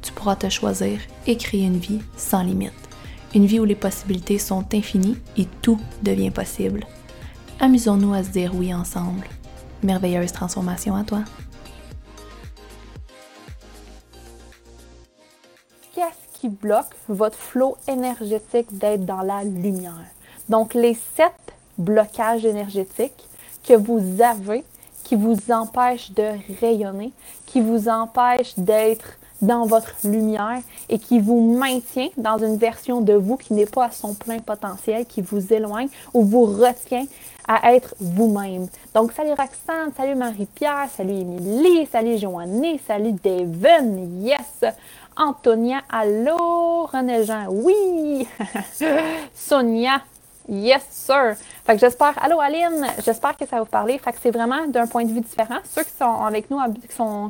tu pourras te choisir et créer une vie sans limite. Une vie où les possibilités sont infinies et tout devient possible. Amusons-nous à se dire oui ensemble. Merveilleuse transformation à toi! Qu'est-ce qui bloque votre flow énergétique d'être dans la lumière? Donc, les 7 blocages énergétiques que vous avez qui vous empêchent de rayonner, qui vous empêchent d'être dans votre lumière et qui vous maintient dans une version de vous qui n'est pas à son plein potentiel, qui vous éloigne ou vous retient à être vous-même. Donc, salut Roxane, salut Marie-Pierre, salut Émilie, salut Joannie, salut Devon, yes! Antonia, allô! René-Jean, oui! Sonia, yes sir! Fait que j'espère, allô Aline, j'espère que ça va vous parler. Fait que c'est vraiment d'un point de vue différent. Ceux qui sont avec nous,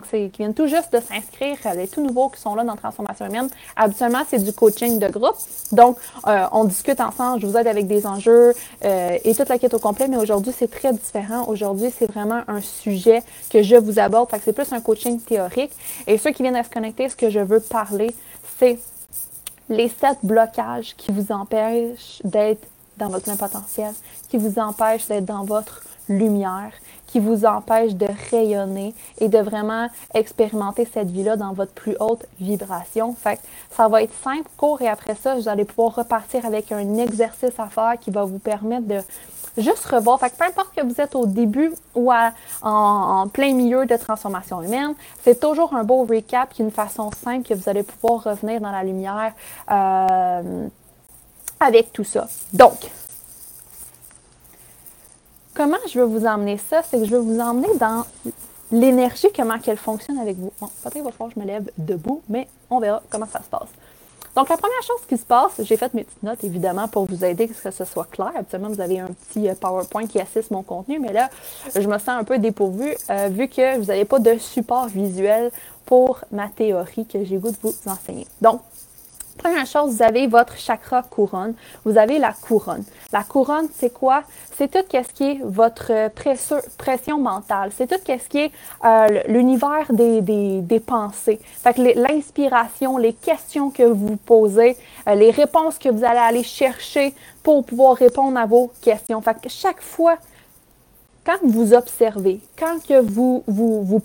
qui viennent tout juste de s'inscrire, les tout nouveaux qui sont là dans Transformation Humaine, habituellement c'est du coaching de groupe. Donc, on discute ensemble, je vous aide avec des enjeux et toute la quête au complet. Mais aujourd'hui, c'est très différent. Aujourd'hui, c'est vraiment un sujet que je vous aborde. Fait que c'est plus un coaching théorique. Et ceux qui viennent à se connecter, ce que je veux parler, c'est les 7 blocages qui vous empêchent d'être dans votre plein potentiel, qui vous empêche d'être dans votre lumière, qui vous empêche de rayonner et de vraiment expérimenter cette vie-là dans votre plus haute vibration. Fait que ça va être simple, court, et après ça, vous allez pouvoir repartir avec un exercice à faire qui va vous permettre de juste revoir. Fait que peu importe que vous êtes au début ou en plein milieu de transformation humaine, c'est toujours un beau recap, une façon simple que vous allez pouvoir revenir dans la lumière avec tout ça. Donc, comment je veux vous emmener ça? C'est que je veux vous emmener dans l'énergie, comment qu'elle fonctionne avec vous. Bon, peut-être qu'il va falloir que je me lève debout, mais on verra comment ça se passe. Donc, la première chose qui se passe, j'ai fait mes petites notes, évidemment, pour vous aider, que ce soit clair. Habituellement, vous avez un petit PowerPoint qui assiste mon contenu, mais là, je me sens un peu dépourvue, vu que vous n'avez pas de support visuel pour ma théorie que j'ai goût de vous enseigner. Donc, première chose, vous avez votre chakra couronne. Vous avez la couronne. La couronne, c'est quoi? C'est tout ce qui est votre pression mentale. C'est tout ce qui est l'univers des pensées. Fait que l'inspiration, les questions que vous posez, les réponses que vous allez aller chercher pour pouvoir répondre à vos questions. Fait que chaque fois, quand vous observez, quand que vous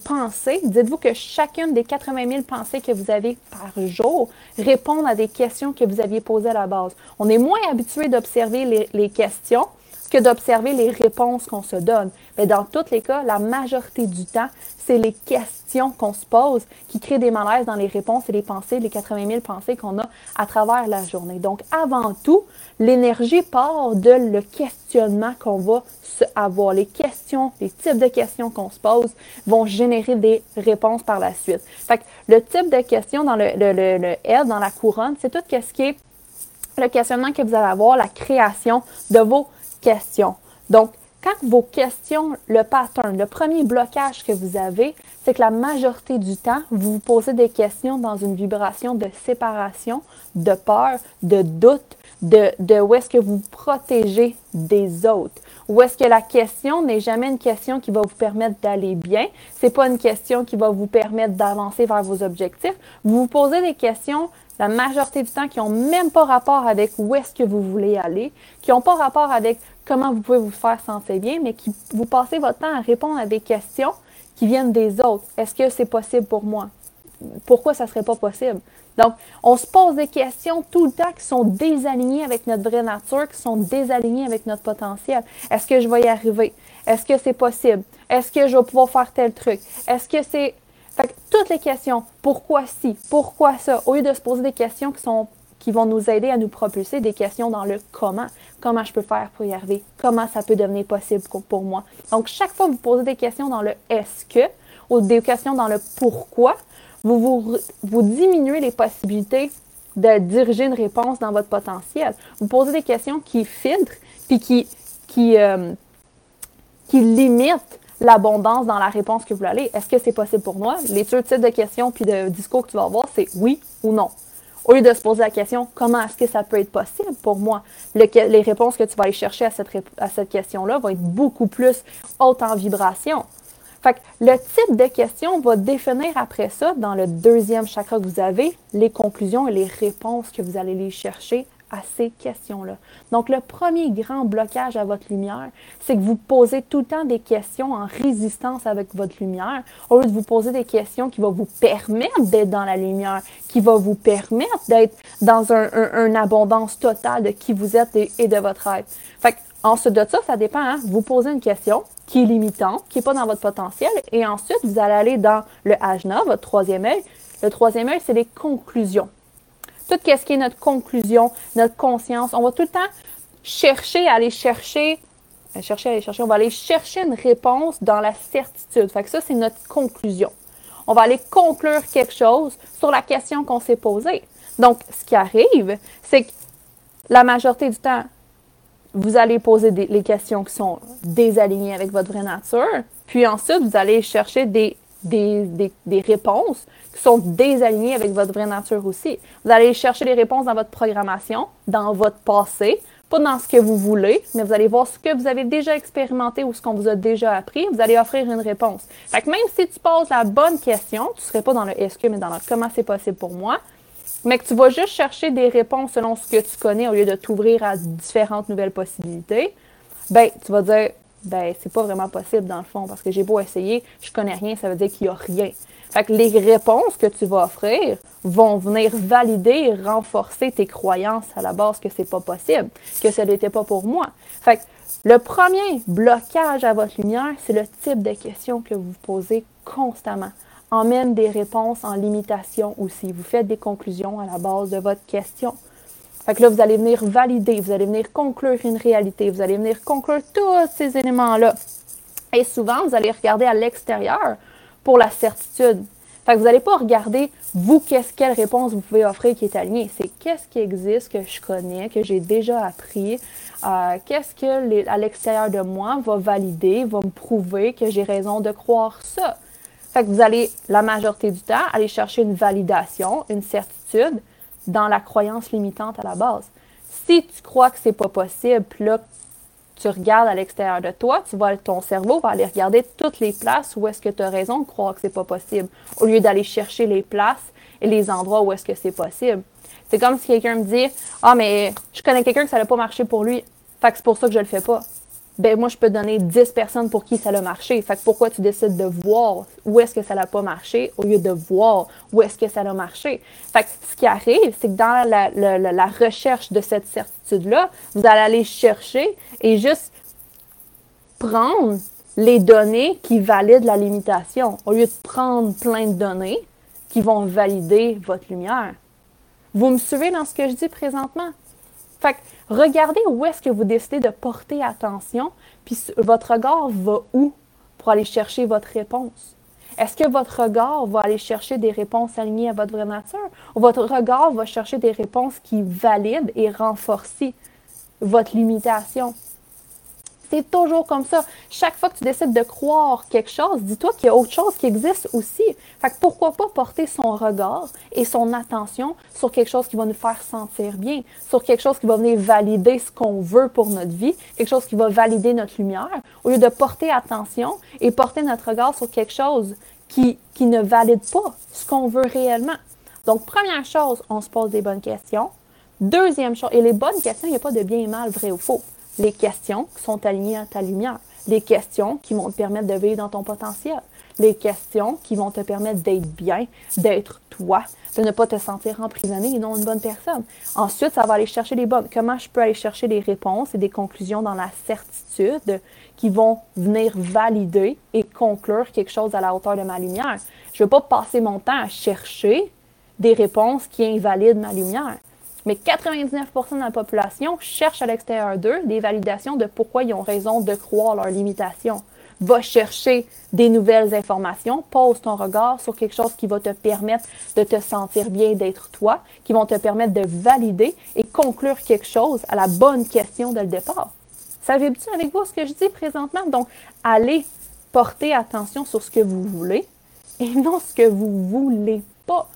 pensez, dites-vous que chacune des 80 000 pensées que vous avez par jour répond à des questions que vous aviez posées à la base. On est moins habitué d'observer les questions que d'observer les réponses qu'on se donne. Mais dans tous les cas, la majorité du temps, c'est les questions qu'on se pose qui créent des malaises dans les réponses et les pensées, les 80 000 pensées qu'on a à travers la journée. Donc, avant tout, l'énergie part de le questionnement qu'on va avoir. Les questions, les types de questions qu'on se pose vont générer des réponses par la suite. Fait que le type de question dans le L, dans la couronne, c'est tout ce qui est le questionnement que vous allez avoir, la création de vos questions. Donc, quand vos questions, le pattern, le premier blocage que vous avez, c'est que la majorité du temps, vous vous posez des questions dans une vibration de séparation, de peur, de doute, de où est-ce que vous vous protégez des autres. Où est-ce que la question n'est jamais une question qui va vous permettre d'aller bien, c'est pas une question qui va vous permettre d'avancer vers vos objectifs. Vous vous posez des questions la majorité du temps qui n'ont même pas rapport avec où est-ce que vous voulez aller, qui n'ont pas rapport avec comment vous pouvez vous faire sentir bien, mais qui vous passez votre temps à répondre à des questions qui viennent des autres. Est-ce que c'est possible pour moi? Pourquoi ça ne serait pas possible? Donc, on se pose des questions tout le temps qui sont désalignées avec notre vraie nature, qui sont désalignées avec notre potentiel. Est-ce que je vais y arriver? Est-ce que c'est possible? Est-ce que je vais pouvoir faire tel truc? Est-ce que c'est... Fait que toutes les questions, pourquoi ci, pourquoi ça, au lieu de se poser des questions qui vont nous aider à nous propulser, des questions dans le comment. Comment je peux faire pour y arriver? Comment ça peut devenir possible pour moi? Donc, chaque fois que vous posez des questions dans le « est-ce que » ou des questions dans le « pourquoi », vous diminuez les possibilités de diriger une réponse dans votre potentiel. Vous posez des questions qui filtrent puis qui limitent l'abondance dans la réponse que vous voulez. Est-ce que c'est possible pour moi? Les deux types de questions puis de discours que tu vas avoir, c'est oui ou non. Au lieu de se poser la question, comment est-ce que ça peut être possible pour moi? Les réponses que tu vas aller chercher à cette question-là vont être beaucoup plus hautes en vibration. Fait que le type de question va définir après ça, dans le deuxième chakra que vous avez, les conclusions et les réponses que vous allez les chercher à ces questions-là. Donc, le premier grand blocage à votre lumière, c'est que vous posez tout le temps des questions en résistance avec votre lumière, au lieu de vous poser des questions qui vont vous permettre d'être dans la lumière, qui vont vous permettre d'être dans une abondance totale de qui vous êtes et de votre être. Fait que, ensuite de ça, ça dépend, hein? Vous posez une question qui est limitante, qui n'est pas dans votre potentiel, et ensuite, vous allez aller dans le ajna, votre troisième œil. Le troisième œil, c'est les conclusions. Tout ce qui est notre conclusion, notre conscience, on va tout le temps chercher, on va aller chercher une réponse dans la certitude. Fait que ça, c'est notre conclusion. On va aller conclure quelque chose sur la question qu'on s'est posée. Donc, ce qui arrive, c'est que la majorité du temps, vous allez poser les questions qui sont désalignées avec votre vraie nature, puis ensuite, vous allez chercher des réponses qui sont désalignées avec votre vraie nature aussi. Vous allez chercher les réponses dans votre programmation, dans votre passé, pas dans ce que vous voulez, mais vous allez voir ce que vous avez déjà expérimenté ou ce qu'on vous a déjà appris, vous allez offrir une réponse. Fait que même si tu poses la bonne question, tu ne serais pas dans le « est-ce que », mais dans le « comment c'est possible pour moi », mais que tu vas juste chercher des réponses selon ce que tu connais au lieu de t'ouvrir à différentes nouvelles possibilités, bien, tu vas dire « ben c'est pas vraiment possible dans le fond, parce que j'ai beau essayer, je connais rien, ça veut dire qu'il n'y a rien. » Fait que les réponses que tu vas offrir vont venir valider, renforcer tes croyances à la base que c'est pas possible, que ça n'était pas pour moi. Fait que le premier blocage à votre lumière, c'est le type de questions que vous posez constamment. En même des réponses en limitation aussi. Vous faites des conclusions à la base de votre question. Fait que là, vous allez venir valider, vous allez venir conclure une réalité, vous allez venir conclure tous ces éléments-là. Et souvent, vous allez regarder à l'extérieur pour la certitude. Fait que vous n'allez pas regarder, vous, quelle réponse vous pouvez offrir qui est alignée. C'est qu'est-ce qui existe, que je connais, que j'ai déjà appris, qu'est-ce que à l'extérieur de moi va valider, va me prouver que j'ai raison de croire ça. Fait que vous allez, la majorité du temps, aller chercher une validation, une certitude, dans la croyance limitante à la base. Si tu crois que c'est pas possible, puis là, tu regardes à l'extérieur de toi, ton cerveau va aller regarder toutes les places où est-ce que tu as raison de croire que c'est pas possible, au lieu d'aller chercher les places et les endroits où est-ce que c'est possible. C'est comme si quelqu'un me dit « Ah, mais je connais quelqu'un que ça n'a pas marché pour lui, fait que c'est pour ça que je le fais pas. » Ben moi, je peux te donner 10 personnes pour qui ça l'a marché. Fait que pourquoi tu décides de voir où est-ce que ça l'a pas marché au lieu de voir où est-ce que ça l'a marché? Fait que ce qui arrive, c'est que dans la recherche de cette certitude-là, vous allez aller chercher et juste prendre les données qui valident la limitation au lieu de prendre plein de données qui vont valider votre lumière. Vous me suivez dans ce que je dis présentement? Fait que regardez où est-ce que vous décidez de porter attention, puis votre regard va où pour aller chercher votre réponse? Est-ce que votre regard va aller chercher des réponses alignées à votre vraie nature? Ou votre regard va chercher des réponses qui valident et renforcent votre limitation? C'est toujours comme ça. Chaque fois que tu décides de croire quelque chose, dis-toi qu'il y a autre chose qui existe aussi. Fait que pourquoi pas porter son regard et son attention sur quelque chose qui va nous faire sentir bien, sur quelque chose qui va venir valider ce qu'on veut pour notre vie, quelque chose qui va valider notre lumière, au lieu de porter attention et porter notre regard sur quelque chose qui ne valide pas ce qu'on veut réellement. Donc, première chose, on se pose des bonnes questions. Deuxième chose, et les bonnes questions, il n'y a pas de bien et mal, vrai ou faux. Les questions qui sont alignées à ta lumière, les questions qui vont te permettre de vivre dans ton potentiel, les questions qui vont te permettre d'être bien, d'être toi, de ne pas te sentir emprisonné et non une bonne personne. Ensuite, ça va aller chercher les bonnes. Comment je peux aller chercher des réponses et des conclusions dans la certitude qui vont venir valider et conclure quelque chose à la hauteur de ma lumière? Je ne veux pas passer mon temps à chercher des réponses qui invalident ma lumière. Mais 99% de la population cherche à l'extérieur d'eux des validations de pourquoi ils ont raison de croire leurs limitations. va chercher des nouvelles informations, pose ton regard sur quelque chose qui va te permettre de te sentir bien d'être toi, qui vont te permettre de valider et conclure quelque chose à la bonne question dès le départ. Ça vibre-tu avec vous ce que je dis présentement? Donc, allez porter attention sur ce que vous voulez et non ce que vous voulez pas.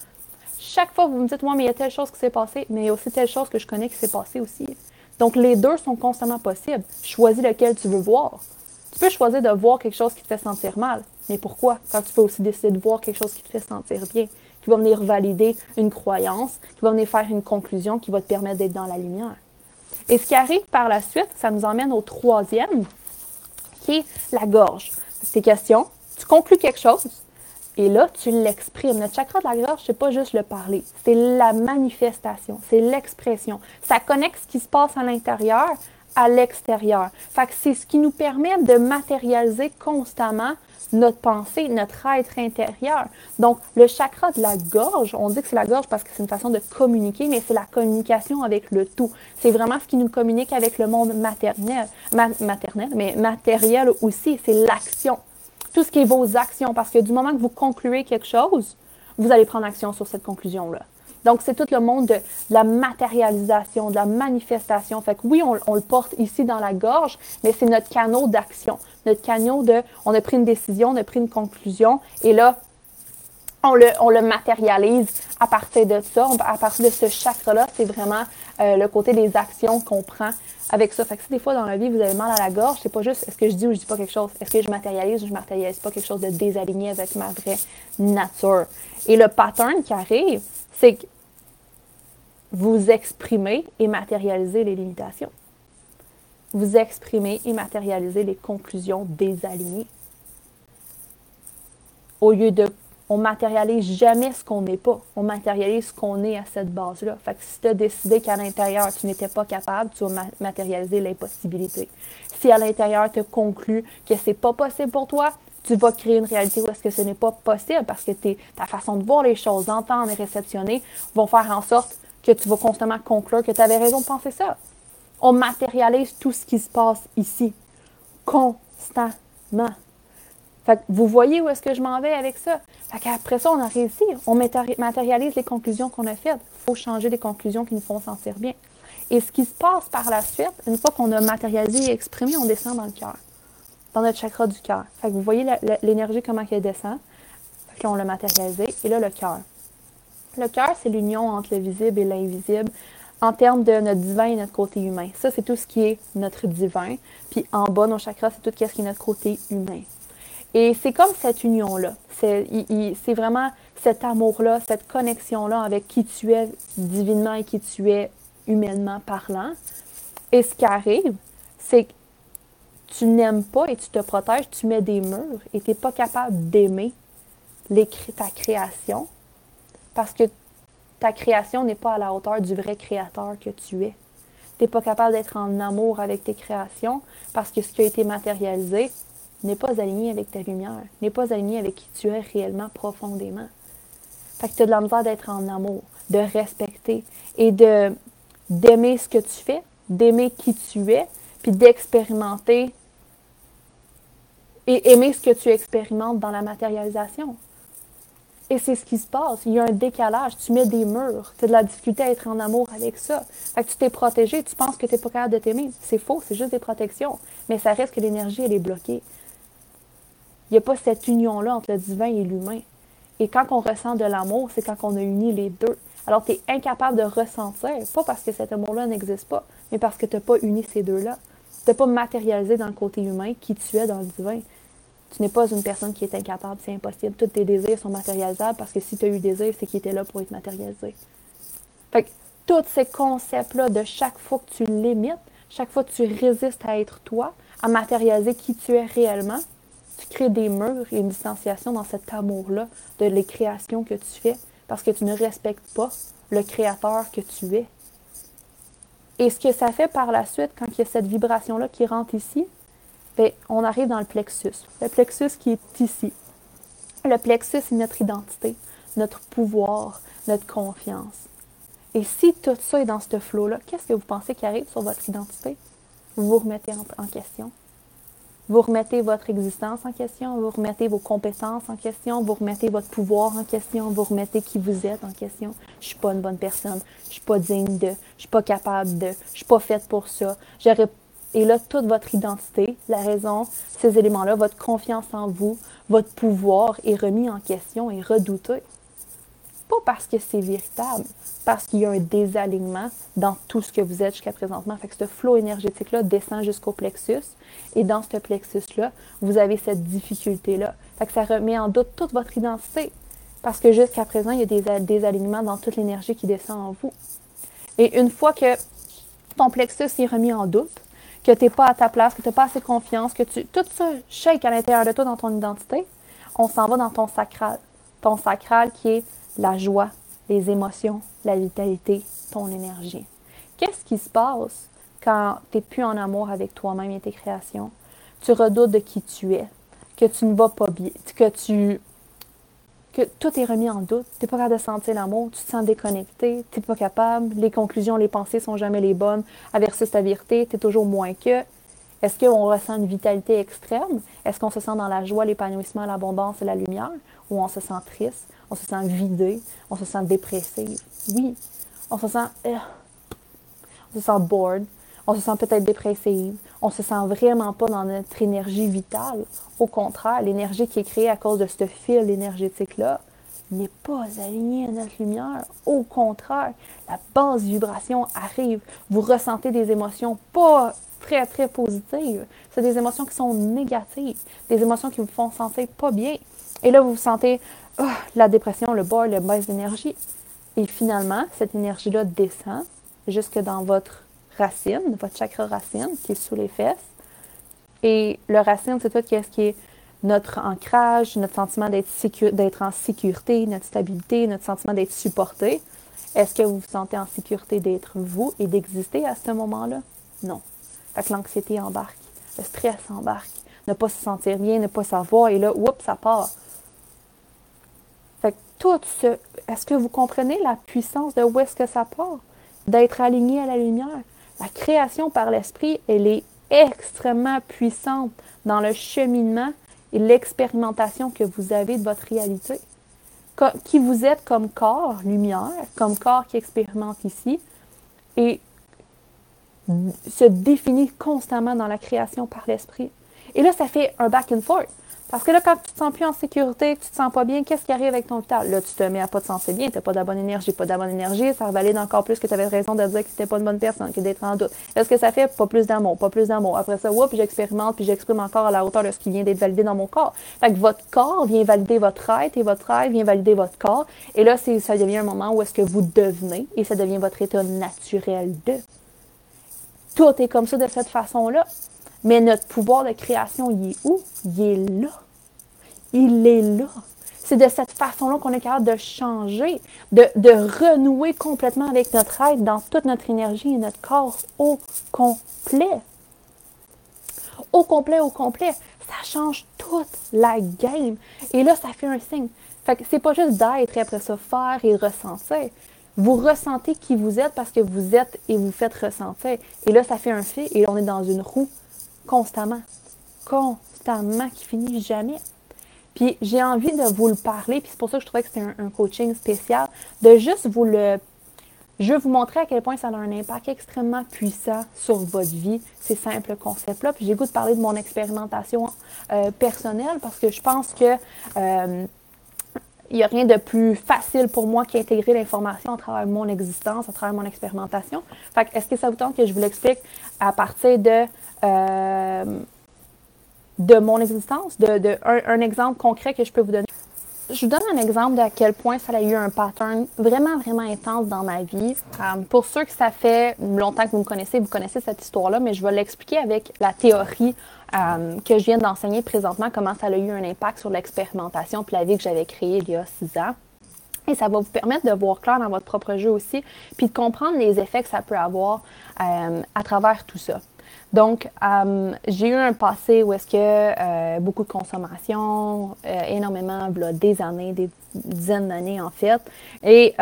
Chaque fois, vous me dites « Ouais, mais il y a telle chose qui s'est passée, mais il y a aussi telle chose que je connais qui s'est passée aussi. » Donc, les deux sont constamment possibles. Choisis lequel tu veux voir. Tu peux choisir de voir quelque chose qui te fait sentir mal. Mais pourquoi? Quand tu peux aussi décider de voir quelque chose qui te fait sentir bien, qui va venir valider une croyance, qui va venir faire une conclusion, qui va te permettre d'être dans la lumière. Et ce qui arrive par la suite, ça nous emmène au troisième, qui est la gorge. C'est question, tu conclus quelque chose, et là, tu l'exprimes. Le chakra de la gorge, c'est pas juste le parler. C'est la manifestation, c'est l'expression. Ça connecte ce qui se passe à l'intérieur à l'extérieur. Fait que c'est ce qui nous permet de matérialiser constamment notre pensée, notre être intérieur. Donc, le chakra de la gorge, on dit que c'est la gorge parce que c'est une façon de communiquer, mais c'est la communication avec le tout. C'est vraiment ce qui nous communique avec le monde matériel aussi. C'est l'action. Tout ce qui est vos actions, parce que du moment que vous concluez quelque chose, vous allez prendre action sur cette conclusion-là. Donc, c'est tout le monde de la matérialisation, de la manifestation. Fait que oui, on le porte ici dans la gorge, mais c'est notre canot d'action. Notre canot de, on a pris une décision, on a pris une conclusion, et là, on le matérialise à partir de ça. À partir de ce chakra-là, c'est vraiment le côté des actions qu'on prend avec ça. Fait que si des fois dans la vie, vous avez mal à la gorge, c'est pas juste est-ce que je dis ou je dis pas quelque chose. Est-ce que je matérialise ou je matérialise pas quelque chose de désaligné avec ma vraie nature. Et le pattern qui arrive, c'est que vous exprimez et matérialisez les limitations. Vous exprimez et matérialisez les conclusions désalignées. Au lieu de on matérialise jamais ce qu'on n'est pas. On matérialise ce qu'on est à cette base-là. Fait que si tu as décidé qu'à l'intérieur, tu n'étais pas capable, tu vas matérialiser l'impossibilité. Si à l'intérieur, tu conclus que c'est pas possible pour toi, tu vas créer une réalité où est-ce que ce n'est pas possible parce que ta façon de voir les choses, d'entendre et réceptionner vont faire en sorte que tu vas constamment conclure que tu avais raison de penser ça. On matérialise tout ce qui se passe ici. Constamment. Fait que vous voyez où est-ce que je m'en vais avec ça? Fait qu'après ça, on a réussi. On matérialise les conclusions qu'on a faites. Il faut changer les conclusions qui nous font sentir bien. Et ce qui se passe par la suite, une fois qu'on a matérialisé et exprimé, on descend dans le cœur, dans notre chakra du cœur. Fait que vous voyez l'énergie, comment elle descend. Fait que là, on l'a matérialisé. Et là, le cœur. Le cœur, c'est l'union entre le visible et l'invisible en termes de notre divin et notre côté humain. Ça, c'est tout ce qui est notre divin. Puis en bas, nos chakras, c'est tout ce qui est notre côté humain. Et c'est comme cette union-là, c'est vraiment cet amour-là, cette connexion-là avec qui tu es divinement et qui tu es humainement parlant. Et ce qui arrive, c'est que tu n'aimes pas et tu te protèges, tu mets des murs et tu n'es pas capable d'aimer ta création parce que ta création n'est pas à la hauteur du vrai créateur que tu es. Tu n'es pas capable d'être en amour avec tes créations parce que ce qui a été matérialisé n'est pas aligné avec ta lumière, n'est pas aligné avec qui tu es réellement, profondément. Fait que tu as de la misère d'être en amour, de respecter et d'aimer ce que tu fais, d'aimer qui tu es, puis d'expérimenter et aimer ce que tu expérimentes dans la matérialisation. Et c'est ce qui se passe. Il y a un décalage. Tu mets des murs. Tu as de la difficulté à être en amour avec ça. Fait que tu t'es protégé. Tu penses que tu n'es pas capable de t'aimer. C'est faux. C'est juste des protections. Mais ça reste que l'énergie, elle est bloquée. Il n'y a pas cette union-là entre le divin et l'humain. Et quand on ressent de l'amour, c'est quand on a uni les deux. Alors, tu es incapable de ressentir, pas parce que cet amour-là n'existe pas, mais parce que tu n'as pas uni ces deux-là. Tu n'as pas matérialisé dans le côté humain qui tu es dans le divin. Tu n'es pas une personne qui est incapable, c'est impossible. Tous tes désirs sont matérialisables parce que si tu as eu désir, c'est qu'ils étaient là pour être matérialisés. Fait que tous ces concepts-là de chaque fois que tu limites, chaque fois que tu résistes à être toi, à matérialiser qui tu es réellement, tu crées des murs et une distanciation dans cet amour-là de les créations que tu fais parce que tu ne respectes pas le créateur que tu es. Et ce que ça fait par la suite, quand il y a cette vibration-là qui rentre ici, bien, on arrive dans le plexus. Le plexus qui est ici. Le plexus, c'est notre identité, notre pouvoir, notre confiance. Et si tout ça est dans ce flot-là, qu'est-ce que vous pensez qui arrive sur votre identité? Vous vous remettez en question. Vous remettez votre existence en question, vous remettez vos compétences en question, vous remettez votre pouvoir en question, vous remettez qui vous êtes en question. « Je suis pas une bonne personne, je suis pas digne de, je suis pas capable de, je suis pas faite pour ça. » Et là, toute votre identité, la raison, ces éléments-là, votre confiance en vous, votre pouvoir est remis en question et redouté. Pas parce que c'est véritable, parce qu'il y a un désalignement dans tout ce que vous êtes jusqu'à présentement. Fait que ce flot énergétique-là descend jusqu'au plexus. Et dans ce plexus-là, vous avez cette difficulté-là. Fait que ça remet en doute toute votre identité. Parce que jusqu'à présent, il y a des désalignements dans toute l'énergie qui descend en vous. Et une fois que ton plexus est remis en doute, que tu n'es pas à ta place, que tu n'as pas assez confiance, que tout ça shake à l'intérieur de toi dans ton identité, on s'en va dans ton sacral. Ton sacral qui est la joie, les émotions, la vitalité, ton énergie. Qu'est-ce qui se passe quand tu n'es plus en amour avec toi-même et tes créations? Tu redoutes de qui tu es, que tu ne vas pas bien, que tout est remis en doute, tu n'es pas capable de sentir l'amour, tu te sens déconnecté, tu n'es pas capable, les conclusions, les pensées ne sont jamais les bonnes, versus ta vérité, tu es toujours moins que. Est-ce qu'on ressent une vitalité extrême? Est-ce qu'on se sent dans la joie, l'épanouissement, l'abondance et la lumière? Ou on se sent triste, on se sent vidé, on se sent dépressif? Oui, on se sent... on se sent bored, on se sent peut-être dépressive, on se sent vraiment pas dans notre énergie vitale. Au contraire, l'énergie qui est créée à cause de ce fil énergétique-là n'est pas alignée à notre lumière. Au contraire, la basse vibration arrive. Vous ressentez des émotions pas très, très positives. C'est des émotions qui sont négatives, des émotions qui vous font sentir pas bien. Et là, vous vous sentez la dépression, le bas, la baisse d'énergie. Et finalement, cette énergie-là descend jusque dans votre racine, votre chakra racine qui est sous les fesses. Et le racine, c'est tout ce qui est notre ancrage, notre sentiment d'être en sécurité, notre stabilité, notre sentiment d'être supporté. Est-ce que vous vous sentez en sécurité d'être vous et d'exister à ce moment-là? Non. Fait que l'anxiété embarque, le stress embarque, ne pas se sentir bien, ne pas savoir, et là, oups, ça part. Fait que tout ce... Est-ce que vous comprenez la puissance de où est-ce que ça part? D'être aligné à la lumière. La création par l'esprit, elle est extrêmement puissante dans le cheminement et l'expérimentation que vous avez de votre réalité. Qui vous êtes comme corps lumière, comme corps qui expérimente ici et se définit constamment dans la création par l'esprit. Et là, ça fait un back and forth. Parce que là, quand tu te sens plus en sécurité, que tu te sens pas bien, qu'est-ce qui arrive avec ton vital? Là, tu te mets à pas te sentir bien, t'as pas de la bonne énergie, ça revalide encore plus que tu avais raison de dire que t'étais pas une bonne personne, que d'être en doute. Est-ce que ça fait pas plus d'amour, Après ça, oups, j'expérimente, puis j'exprime encore à la hauteur de ce qui vient d'être validé dans mon corps. Fait que votre corps vient valider votre être et votre être vient valider votre corps. Et là, ça devient un moment où est-ce que vous devenez et ça devient votre état naturel de. Tout est comme ça de cette façon-là. Mais notre pouvoir de création, il est où? Il est là. Il est là. C'est de cette façon-là qu'on est capable de changer, de renouer complètement avec notre être dans toute notre énergie et notre corps au complet. Au complet. Ça change toute la game. Et là, ça fait un signe. Fait que c'est pas juste d'être et après ça faire et ressentir. Vous ressentez qui vous êtes parce que vous êtes et vous faites ressentir. Et là, ça fait un fil et on est dans une roue. Constamment, qui finit jamais. Puis j'ai envie de vous le parler, puis c'est pour ça que je trouvais que c'était un coaching spécial, de juste vous le... Je vais vous montrer à quel point ça a un impact extrêmement puissant sur votre vie, ces simples concepts-là. Puis j'ai le goût de parler de mon expérimentation personnelle, parce que je pense que... il n'y a rien de plus facile pour moi qu'intégrer l'information à travers mon existence, à travers mon expérimentation. Fait que, est-ce que ça vous tente que je vous l'explique à partir de mon existence, un exemple concret que je peux vous donner? Je vous donne un exemple de à quel point ça a eu un pattern vraiment, vraiment intense dans ma vie. Pour ceux que ça fait longtemps que vous me connaissez, cette histoire-là, mais je vais l'expliquer avec la théorie que je viens d'enseigner présentement, comment ça a eu un impact sur l'expérimentation puis la vie que j'avais créée il y a 6 ans. Et ça va vous permettre de voir clair dans votre propre jeu aussi, puis de comprendre les effets que ça peut avoir à travers tout ça. Donc, j'ai eu un passé où est-ce que beaucoup de consommation, énormément, voilà, des dizaines d'années en fait, et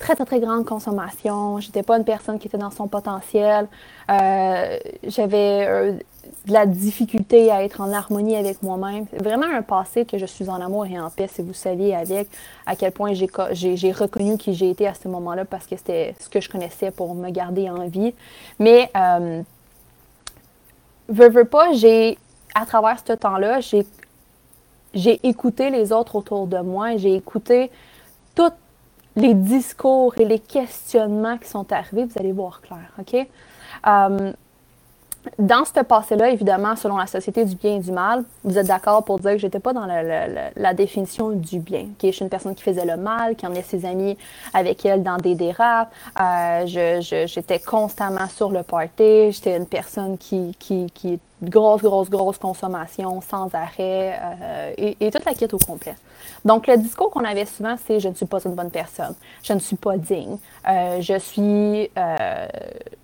très, très, très grande consommation. J'étais pas une personne qui était dans son potentiel. J'avais de la difficulté à être en harmonie avec moi-même. C'est vraiment un passé que je suis en amour et en paix, si vous saviez avec à quel point j'ai reconnu qui j'ai été à ce moment-là parce que c'était ce que je connaissais pour me garder en vie. Mais, veux pas, à travers ce temps-là, j'ai écouté les autres autour de moi, j'ai écouté tous les discours et les questionnements qui sont arrivés, vous allez voir clair, OK? Dans ce passé-là, évidemment, selon la société du bien et du mal, vous êtes d'accord pour dire que j'étais pas dans la définition du bien. Okay? Je suis une personne qui faisait le mal, qui emmenait ses amis avec elle dans des dérapes. J'étais constamment sur le party. J'étais une personne qui grosse consommation, sans arrêt, et toute la quête au complet. Donc, le discours qu'on avait souvent, c'est « je ne suis pas une bonne personne »,« je ne suis pas digne »,«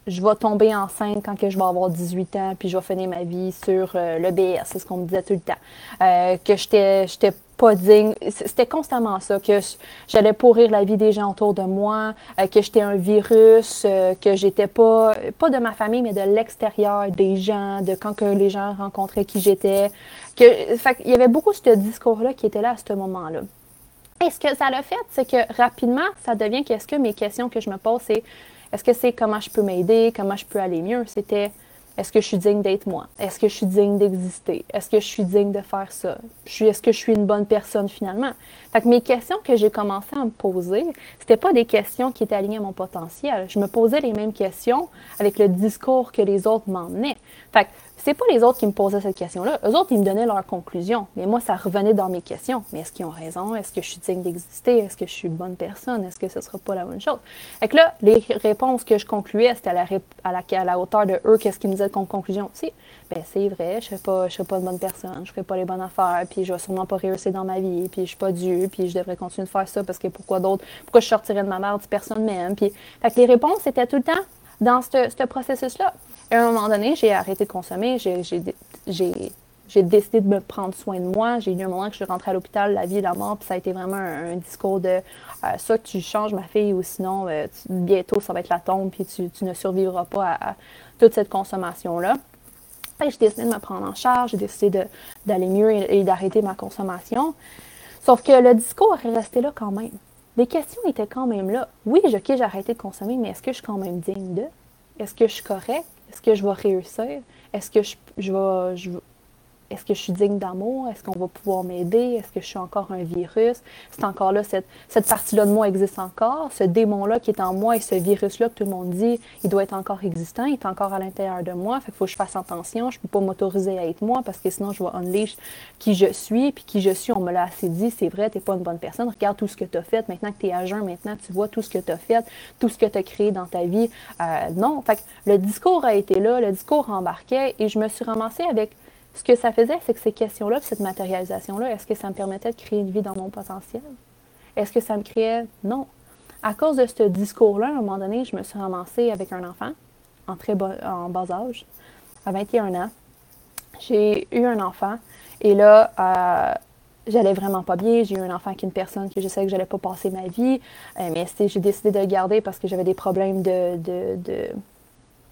je vais tomber enceinte quand que je vais avoir 18 ans, puis je vais finir ma vie sur le BS », c'est ce qu'on me disait tout le temps, que j'étais pas digne. C'était constamment ça, que j'allais pourrir la vie des gens autour de moi, que j'étais un virus, que j'étais pas de ma famille, mais de l'extérieur, des gens, de quand que les gens rencontraient qui j'étais. Il y avait beaucoup ce discours-là qui était là à ce moment-là. Et ce que ça l'a fait, c'est que rapidement, ça devient qu'est-ce que mes questions que je me pose, c'est est-ce que c'est comment je peux m'aider, comment je peux aller mieux? C'était est-ce que je suis digne d'être moi? Est-ce que je suis digne d'exister? Est-ce que je suis digne de faire ça? Est-ce que je suis une bonne personne finalement? Fait que mes questions que j'ai commencé à me poser, c'était pas des questions qui étaient alignées à mon potentiel. Je me posais les mêmes questions avec le discours que les autres m'emmenaient. Fait que c'est pas les autres qui me posaient cette question-là. Eux autres, ils me donnaient leurs conclusions. Mais moi, ça revenait dans mes questions. Mais est-ce qu'ils ont raison? Est-ce que je suis digne d'exister? Est-ce que je suis une bonne personne? Est-ce que ce sera pas la bonne chose? Fait que là, les réponses que je concluais, c'était à la hauteur de eux, qu'est-ce qu'ils me disaient comme conclusion aussi. Ben, c'est vrai, je serais pas une bonne personne, je ferai pas les bonnes affaires, puis je vais sûrement pas réussir dans ma vie, puis je suis pas due, puis je devrais continuer de faire ça parce que pourquoi je sortirais de ma merde si personne m'aime, puis... Fait que les réponses étaient tout le temps dans ce processus-là. Et à un moment donné, j'ai arrêté de consommer, j'ai décidé de me prendre soin de moi. J'ai eu un moment que je suis rentrée à l'hôpital, la vie et la mort, puis ça a été vraiment un discours de « ça, tu changes ma fille ou sinon, bientôt, ça va être la tombe, puis tu ne survivras pas à toute cette consommation-là ». J'ai décidé de me prendre en charge, j'ai décidé d'aller mieux et d'arrêter ma consommation. Sauf que le discours est resté là quand même. Les questions étaient quand même là. Oui, OK, j'ai arrêté de consommer, mais est-ce que je suis quand même digne de? Est-ce que je suis correcte? Est-ce que je vais réussir? Est-ce que est-ce que je suis digne d'amour? Est-ce qu'on va pouvoir m'aider? Est-ce que je suis encore un virus? C'est encore là, cette partie-là de moi existe encore. Ce démon-là qui est en moi et ce virus-là que tout le monde dit, il doit être encore existant, il est encore à l'intérieur de moi. Fait qu'il faut que je fasse attention. Je ne peux pas m'autoriser à être moi parce que sinon, je vais unleash qui je suis. Puis qui je suis, on me l'a assez dit. C'est vrai, tu n'es pas une bonne personne. Regarde tout ce que tu as fait. Maintenant que tu es à jeun, maintenant tu vois tout ce que tu as fait, tout ce que tu as créé dans ta vie. Non. Fait que le discours a été là, le discours embarquait et je me suis ramassée avec. Ce que ça faisait, c'est que ces questions-là, cette matérialisation-là, est-ce que ça me permettait de créer une vie dans mon potentiel? Est-ce que ça me créait? Non. À cause de ce discours-là, à un moment donné, je me suis ramassée avec un enfant, en bas âge, à 21 ans. J'ai eu un enfant et là, j'allais vraiment pas bien. J'ai eu un enfant avec une personne que je savais que j'allais pas passer ma vie. Mais j'ai décidé de le garder parce que j'avais des problèmes de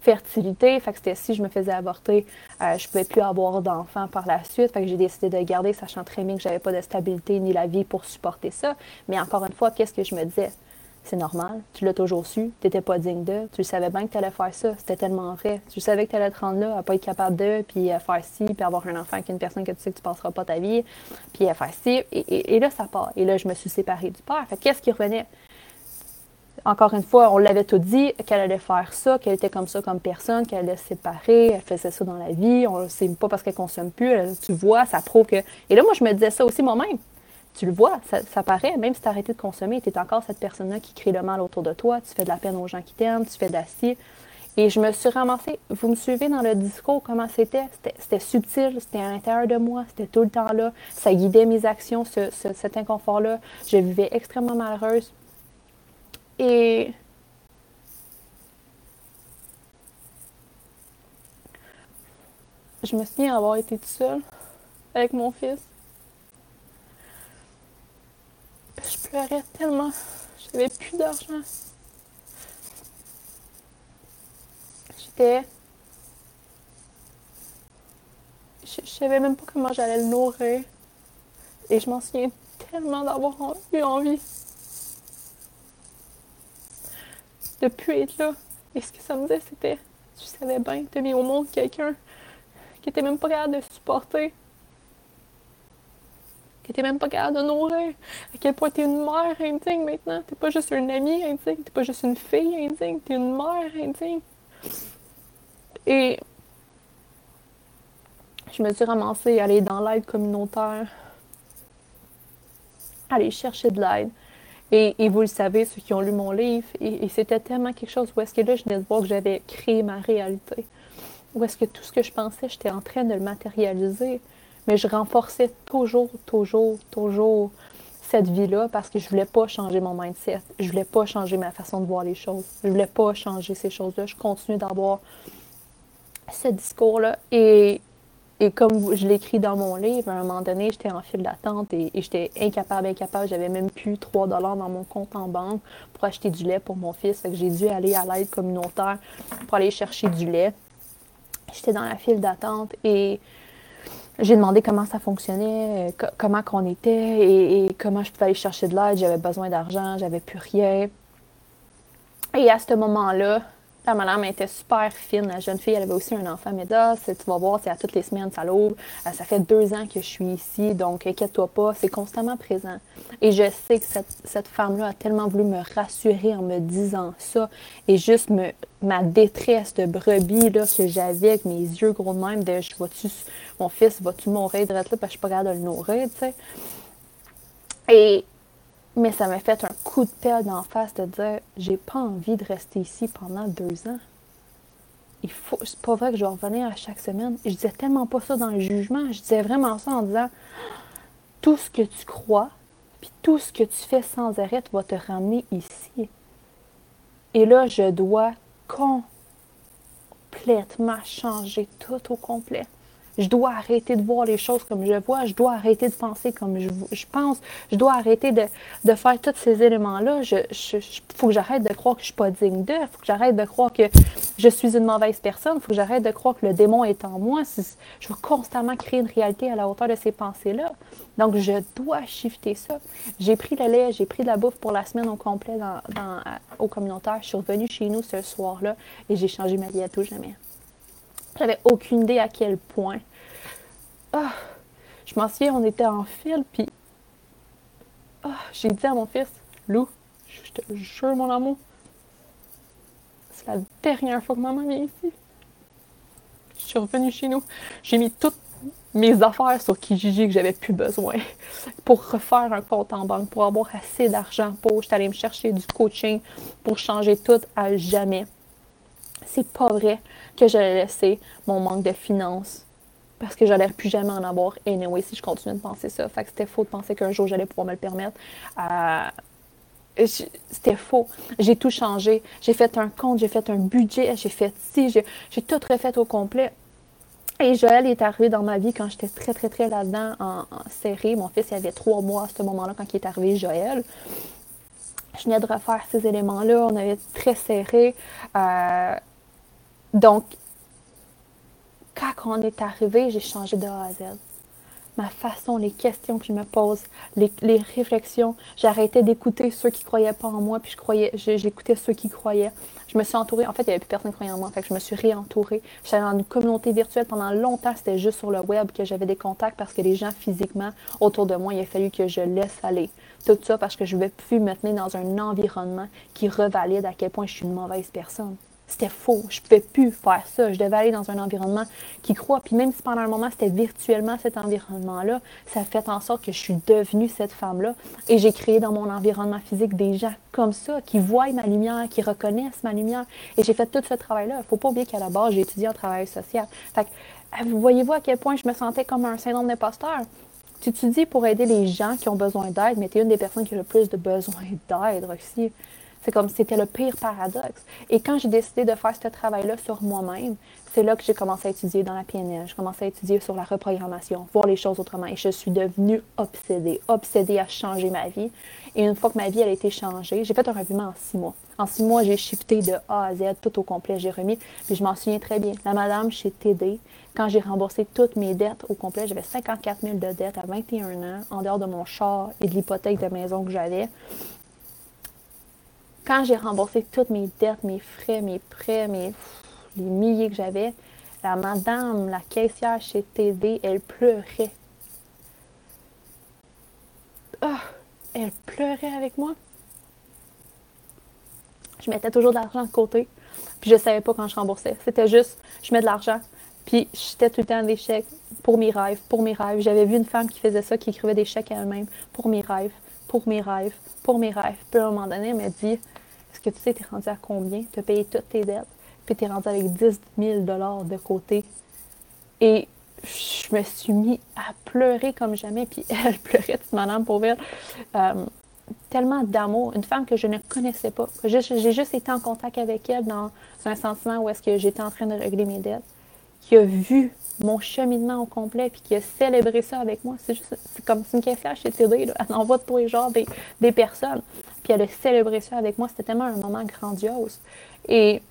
fertilité, fait que c'était si je me faisais avorter, je pouvais plus avoir d'enfants par la suite, fait que j'ai décidé de garder, sachant très bien que j'avais pas de stabilité ni la vie pour supporter ça. Mais encore une fois, qu'est-ce que je me disais? C'est normal, tu l'as toujours su, tu n'étais pas digne d'eux, tu le savais bien que tu allais faire ça, c'était tellement vrai. Tu savais que tu allais te rendre là, à pas être capable de, puis à faire ci, puis avoir un enfant avec une personne que tu sais que tu passeras pas ta vie, puis à faire ci, et là ça part. Et là, je me suis séparée du père, fait que qu'est-ce qui revenait? Encore une fois, on l'avait tout dit, qu'elle allait faire ça, qu'elle était comme ça comme personne, qu'elle allait se séparer, elle faisait ça dans la vie, c'est pas parce qu'elle consomme plus, tu vois, ça prouve que... Et là, moi, je me disais ça aussi moi-même. Tu le vois, ça paraît, même si tu as arrêté de consommer, tu es encore cette personne-là qui crée le mal autour de toi, tu fais de la peine aux gens qui t'aiment, tu fais de la scie. Et je me suis ramassée, vous me suivez dans le discours, comment c'était? C'était subtil, c'était à l'intérieur de moi, c'était tout le temps là, ça guidait mes actions, cet inconfort-là. Je vivais extrêmement malheureuse. Et je me souviens avoir été toute seule avec mon fils. Je pleurais tellement. J'avais plus d'argent. Je savais même pas comment j'allais le nourrir. Et je m'en souviens tellement d'avoir eu envie de plus être là. Et ce que ça me disait, c'était, tu savais bien que tu as mis au monde quelqu'un qui était même pas capable de supporter, qui était même pas capable de nourrir, à quel point t'es une mère indigne maintenant, t'es pas juste une amie indigne, t'es pas juste une fille indigne, t'es une mère indigne. Et je me suis ramassée à aller dans l'aide communautaire, aller chercher de l'aide. Et vous le savez, ceux qui ont lu mon livre, et c'était tellement quelque chose où est-ce que là, je venais de voir que j'avais créé ma réalité. Où est-ce que tout ce que je pensais, j'étais en train de le matérialiser. Mais je renforçais toujours cette vie-là parce que je voulais pas changer mon mindset. Je voulais pas changer ma façon de voir les choses. Je voulais pas changer ces choses-là. Je continuais d'avoir ce discours-là. Et comme je l'écris dans mon livre, à un moment donné, j'étais en file d'attente et j'étais incapable. J'avais même plus $3 dans mon compte en banque pour acheter du lait pour mon fils. Fait que j'ai dû aller à l'aide communautaire pour aller chercher du lait. J'étais dans la file d'attente et j'ai demandé comment ça fonctionnait, comment qu'on était et comment je pouvais aller chercher de l'aide. J'avais besoin d'argent, j'avais plus rien. Et à ce moment-là, la madame était super fine. La jeune fille, elle avait aussi un enfant, mais là, tu vas voir, c'est à toutes les semaines, ça l'ouvre. Ça fait 2 ans que je suis ici, donc inquiète-toi pas, c'est constamment présent. Et je sais que cette femme-là a tellement voulu me rassurer en me disant ça et juste ma détresse de brebis là, que j'avais avec mes yeux gros de même, de « Mon fils, vas-tu mourir de là parce que je suis pas capable de le nourrir? » tu sais. Mais ça m'a fait un coup de pelle d'en face de dire « J'ai pas envie de rester ici pendant 2 ans. » C'est pas vrai que je vais revenir à chaque semaine. Je disais tellement pas ça dans le jugement. Je disais vraiment ça en disant « Tout ce que tu crois, puis tout ce que tu fais sans arrêt va te ramener ici. » Et là, je dois complètement changer tout au complet. Je dois arrêter de voir les choses comme je vois. Je dois arrêter de penser comme je pense. Je dois arrêter de faire tous ces éléments-là. Faut que j'arrête de croire que je suis pas digne d'eux. Faut que j'arrête de croire que je suis une mauvaise personne. Faut que j'arrête de croire que le démon est en moi. Je vais constamment créer une réalité à la hauteur de ces pensées-là. Donc, je dois shifter ça. J'ai pris le lait, j'ai pris de la bouffe pour la semaine au complet au communautaire. Je suis revenue chez nous ce soir-là et j'ai changé ma vie à tout jamais. J'avais aucune idée à quel point. Je m'en souviens, on était en file, puis j'ai dit à mon fils, Lou, je te jure, mon amour, c'est la dernière fois que maman vient ici. Je suis revenue chez nous. J'ai mis toutes mes affaires sur Kijiji que j'avais plus besoin pour refaire un compte en banque, pour avoir assez d'argent pour. J'étais allée me chercher du coaching pour changer tout à jamais. C'est pas vrai que j'allais laisser mon manque de finances parce que j'allais plus jamais en avoir anyway si je continuais de penser ça. Fait que c'était faux de penser qu'un jour j'allais pouvoir me le permettre. C'était faux. J'ai tout changé. J'ai fait un compte, j'ai fait un budget, j'ai fait ci, j'ai tout refait au complet. Et Joël est arrivé dans ma vie quand j'étais très, très, très là-dedans en serré. Mon fils, il avait 3 mois à ce moment-là quand il est arrivé, Joël. Je venais de refaire ces éléments-là. On avait très serré. Donc, quand on est arrivé, j'ai changé de A à Z. Ma façon, les questions que je me pose, les réflexions, j'arrêtais d'écouter ceux qui ne croyaient pas en moi, puis j'écoutais ceux qui croyaient. Je me suis entourée. En fait, il n'y avait plus personne qui croyait en moi, fait que je me suis réentourée. J'étais dans une communauté virtuelle pendant longtemps. C'était juste sur le web que j'avais des contacts parce que les gens physiquement autour de moi, il a fallu que je laisse aller. Tout ça parce que je ne voulais plus me tenir dans un environnement qui revalide à quel point je suis une mauvaise personne. C'était faux. Je ne pouvais plus faire ça. Je devais aller dans un environnement qui croit. Puis même si pendant un moment, c'était virtuellement cet environnement-là, ça a fait en sorte que je suis devenue cette femme-là. Et j'ai créé dans mon environnement physique des gens comme ça, qui voient ma lumière, qui reconnaissent ma lumière. Et j'ai fait tout ce travail-là. Il ne faut pas oublier qu'à la base, j'ai étudié en travail social. Fait que, voyez-vous à quel point je me sentais comme un syndrome d'imposteur. Tu étudies pour aider les gens qui ont besoin d'aide, mais tu es une des personnes qui a le plus de besoin d'aide aussi. C'est comme c'était le pire paradoxe. Et quand j'ai décidé de faire ce travail-là sur moi-même, c'est là que j'ai commencé à étudier dans la PNL. J'ai commencé à étudier sur la reprogrammation, voir les choses autrement. Et je suis devenue obsédée à changer ma vie. Et une fois que ma vie elle a été changée, j'ai fait un revirement en 6 mois. En 6 mois, j'ai shifté de A à Z, tout au complet. J'ai remis, puis je m'en souviens très bien. La madame chez TD, quand j'ai remboursé toutes mes dettes au complet, j'avais 54 000 de dettes à 21 ans, en dehors de mon char et de l'hypothèque de maison que j'avais. Quand j'ai remboursé toutes mes dettes, mes frais, mes prêts, les milliers que j'avais, la madame, la caissière chez TD, elle pleurait. Ah! Elle pleurait avec moi. Je mettais toujours de l'argent de côté, puis je ne savais pas quand je remboursais. C'était juste, je mets de l'argent, puis j'étais tout le temps des chèques pour mes rêves, pour mes rêves. J'avais vu une femme qui faisait ça, qui écrivait des chèques à elle-même pour mes rêves, pour mes rêves, pour mes rêves. Puis à un moment donné, elle m'a dit, est-ce que tu sais, t'es rendu à combien? T'as payé toutes tes dettes, puis t'es rendu avec 10 000 $ de côté. Et je me suis mis à pleurer comme jamais, puis elle pleurait, toute madame pauvre elle. Tellement d'amour, une femme que je ne connaissais pas. J'ai juste été en contact avec elle dans un sentiment où est-ce que j'étais en train de régler mes dettes, qui a vu mon cheminement au complet, puis qui a célébré ça avec moi. C'est juste, c'est comme une caissière chez TD, là. Elle envoie de tous les genres des personnes, puis elle a célébré ça avec moi. C'était tellement un moment grandiose. Et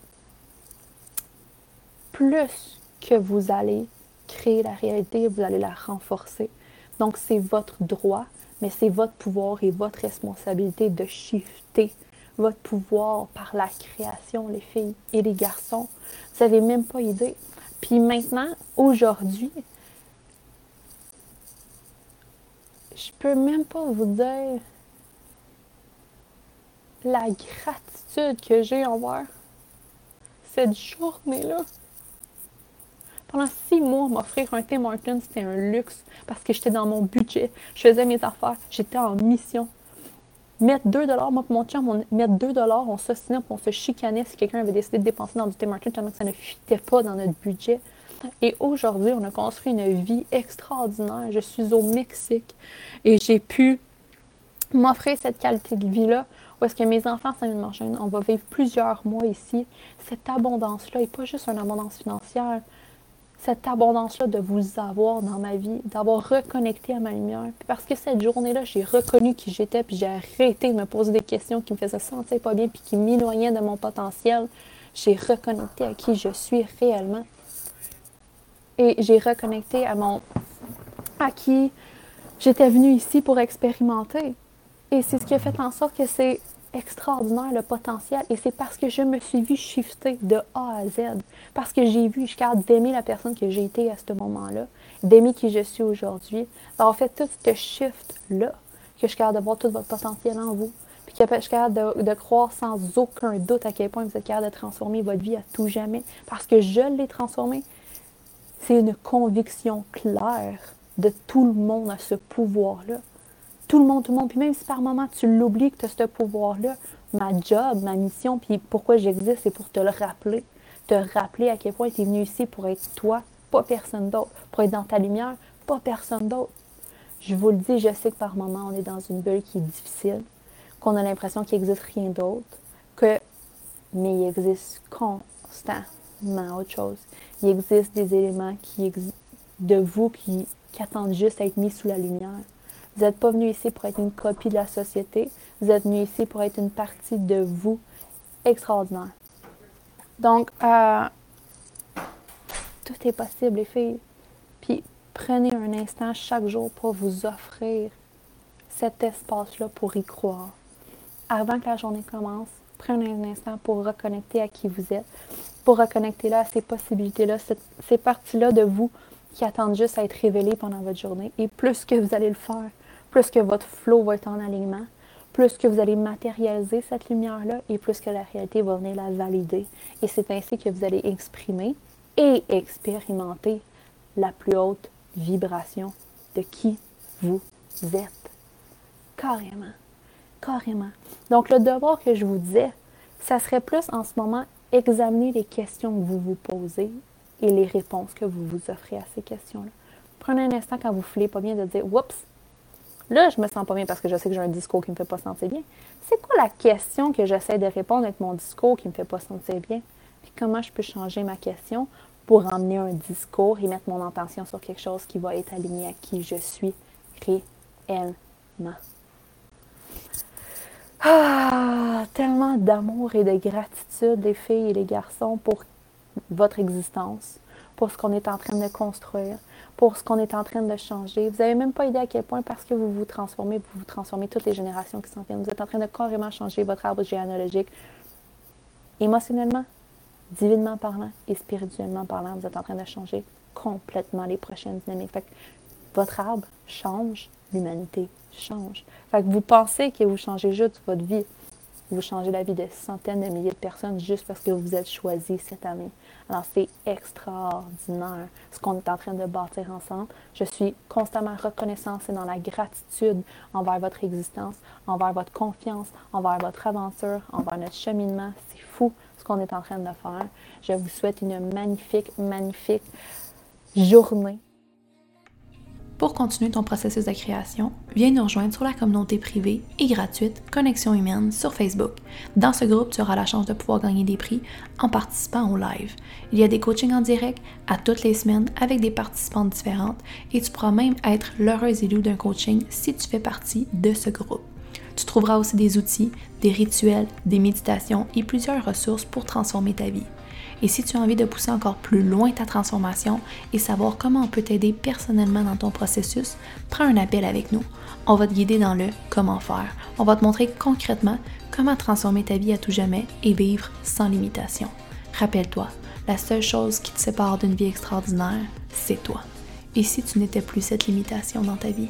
plus que vous allez créer la réalité, vous allez la renforcer. Donc, c'est votre droit, mais c'est votre pouvoir et votre responsabilité de shifter votre pouvoir par la création, les filles et les garçons. Vous n'avez même pas idée. Puis maintenant, aujourd'hui, je peux même pas vous dire la gratitude que j'ai envers cette journée-là. Pendant 6 mois, m'offrir un Tim Hortons, c'était un luxe parce que j'étais dans mon budget. Je faisais mes affaires, j'étais en mission. Mettre 2 $, moi et mon chum, mettre 2 $, on s'ostinait, on se chicanait si quelqu'un avait décidé de dépenser dans du Tim Hortons, tellement que ça ne fitait pas dans notre budget. Et aujourd'hui, on a construit une vie extraordinaire. Je suis au Mexique et j'ai pu m'offrir cette qualité de vie-là. Où est-ce que mes enfants s'en viennent, on va vivre plusieurs mois ici. Cette abondance-là, et pas juste une abondance financière, cette abondance-là de vous avoir dans ma vie, d'avoir reconnecté à ma lumière. Puis parce que cette journée-là, j'ai reconnu qui j'étais, puis j'ai arrêté de me poser des questions qui me faisaient sentir pas bien, puis qui m'éloignaient de mon potentiel. J'ai reconnecté à qui je suis réellement. Et j'ai reconnecté à qui j'étais venue ici pour expérimenter. Et c'est ce qui a fait en sorte que c'est extraordinaire le potentiel, et c'est parce que je me suis vue shifter de A à Z, parce que j'ai vu, je suis capable d'aimer la personne que j'ai été à ce moment-là, d'aimer qui je suis aujourd'hui, d'avoir fait tout ce shift-là, que je suis capable de voir tout votre potentiel en vous, puis que je suis capable de croire sans aucun doute à quel point vous êtes capable de transformer votre vie à tout jamais, parce que je l'ai transformée. C'est une conviction claire de tout le monde à ce pouvoir-là. Tout le monde. Puis même si par moment tu l'oublies que tu as ce pouvoir-là, ma job, ma mission, puis pourquoi j'existe, c'est pour te le rappeler. Te rappeler à quel point tu es venu ici pour être toi, pas personne d'autre. Pour être dans ta lumière, pas personne d'autre. Je vous le dis, je sais que par moment, on est dans une bulle qui est difficile, qu'on a l'impression qu'il n'existe rien d'autre, mais il existe constamment autre chose. Il existe des éléments de vous qui attendent juste à être mis sous la lumière. Vous n'êtes pas venu ici pour être une copie de la société. Vous êtes venu ici pour être une partie de vous extraordinaire. Donc, tout est possible, les filles. Puis, prenez un instant chaque jour pour vous offrir cet espace-là pour y croire. Avant que la journée commence, prenez un instant pour reconnecter à qui vous êtes, pour reconnecter là à ces possibilités-là, ces parties-là de vous qui attendent juste à être révélées pendant votre journée. Et plus que vous allez le faire, plus que votre flow va être en alignement, plus que vous allez matérialiser cette lumière-là et plus que la réalité va venir la valider. Et c'est ainsi que vous allez exprimer et expérimenter la plus haute vibration de qui vous êtes. Carrément. Carrément. Donc, le devoir que je vous disais, ça serait plus en ce moment examiner les questions que vous vous posez et les réponses que vous vous offrez à ces questions-là. Prenez un instant quand vous ne filez pas bien de dire « Oups, Là, je me sens pas bien parce que je sais que j'ai un discours qui me fait pas sentir bien. C'est quoi la question que j'essaie de répondre avec mon discours qui me fait pas sentir bien? Puis comment je peux changer ma question pour emmener un discours et mettre mon intention sur quelque chose qui va être aligné à qui je suis réellement? Ah, tellement d'amour et de gratitude, les filles et les garçons, pour votre existence, pour ce qu'on est en train de construire, pour ce qu'on est en train de changer. Vous n'avez même pas idée à quel point, parce que vous vous transformez toutes les générations qui s'en viennent. Vous êtes en train de carrément changer votre arbre généalogique, émotionnellement, divinement parlant et spirituellement parlant. Vous êtes en train de changer complètement les prochaines dynamiques. Fait que votre arbre change, l'humanité change. Fait que vous pensez que vous changez juste votre vie. Vous changez la vie de centaines de milliers de personnes juste parce que vous êtes choisis cette année. Alors, c'est extraordinaire ce qu'on est en train de bâtir ensemble. Je suis constamment reconnaissante et dans la gratitude envers votre existence, envers votre confiance, envers votre aventure, envers notre cheminement. C'est fou ce qu'on est en train de faire. Je vous souhaite une magnifique, magnifique journée. Pour continuer ton processus de création, viens nous rejoindre sur la communauté privée et gratuite Connexion Humaine sur Facebook. Dans ce groupe, tu auras la chance de pouvoir gagner des prix en participant au live. Il y a des coachings en direct à toutes les semaines avec des participantes différentes et tu pourras même être l'heureuse élue d'un coaching si tu fais partie de ce groupe. Tu trouveras aussi des outils, des rituels, des méditations et plusieurs ressources pour transformer ta vie. Et si tu as envie de pousser encore plus loin ta transformation et savoir comment on peut t'aider personnellement dans ton processus, prends un appel avec nous. On va te guider dans le « Comment faire ». On va te montrer concrètement comment transformer ta vie à tout jamais et vivre sans limitation. Rappelle-toi, la seule chose qui te sépare d'une vie extraordinaire, c'est toi. Et si tu n'étais plus cette limitation dans ta vie?